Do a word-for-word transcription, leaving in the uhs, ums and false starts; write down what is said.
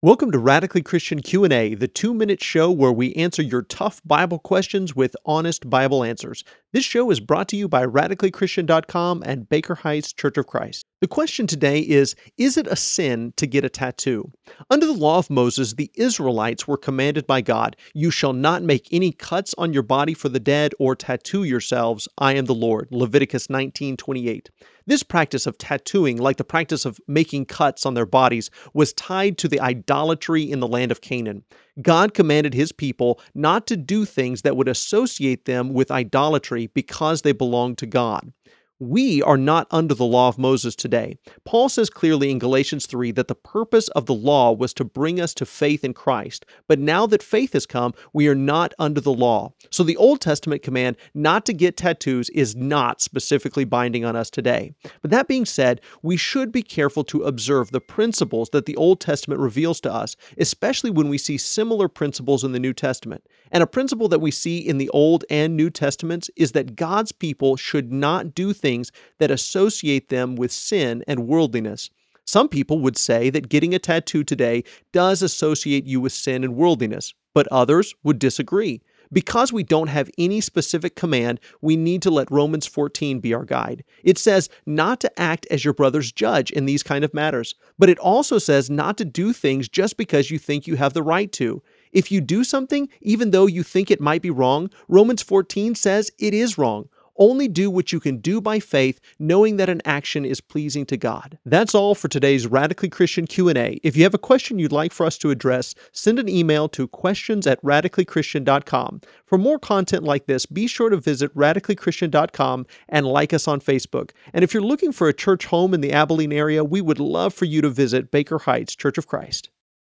Welcome to Radically Christian Q and A, the two-minute show where we answer your tough Bible questions with honest Bible answers. This show is brought to you by radically christian dot com and Baker Heights Church of Christ. The question today is, is it a sin to get a tattoo? Under the law of Moses, the Israelites were commanded by God, "You shall not make any cuts on your body for the dead or tattoo yourselves. I am the Lord." Leviticus nineteen twenty-eight. This practice of tattooing, like the practice of making cuts on their bodies, was tied to the idolatry in the land of Canaan. God commanded his people not to do things that would associate them with idolatry because they belonged to God. We are not under the law of Moses today. Paul says clearly in Galatians three that the purpose of the law was to bring us to faith in Christ. But now that faith has come, we are not under the law. So the Old Testament command not to get tattoos is not specifically binding on us today. But that being said, we should be careful to observe the principles that the Old Testament reveals to us, especially when we see similar principles in the New Testament. And a principle that we see in the Old and New Testaments is that God's people should not do things Things that associate them with sin and worldliness. Some people would say that getting a tattoo today does associate you with sin and worldliness, but others would disagree. Because we don't have any specific command, we need to let Romans fourteen be our guide. It says not to act as your brother's judge in these kind of matters, but it also says not to do things just because you think you have the right to. If you do something, even though you think it might be wrong, Romans fourteen says it is wrong. Only do what you can do by faith, knowing that an action is pleasing to God. That's all for today's Radically Christian Q and A. If you have a question you'd like for us to address, send an email to questions at radically christian dot com. For more content like this, be sure to visit radically christian dot com and like us on Facebook. And if you're looking for a church home in the Abilene area, we would love for you to visit Baker Heights Church of Christ.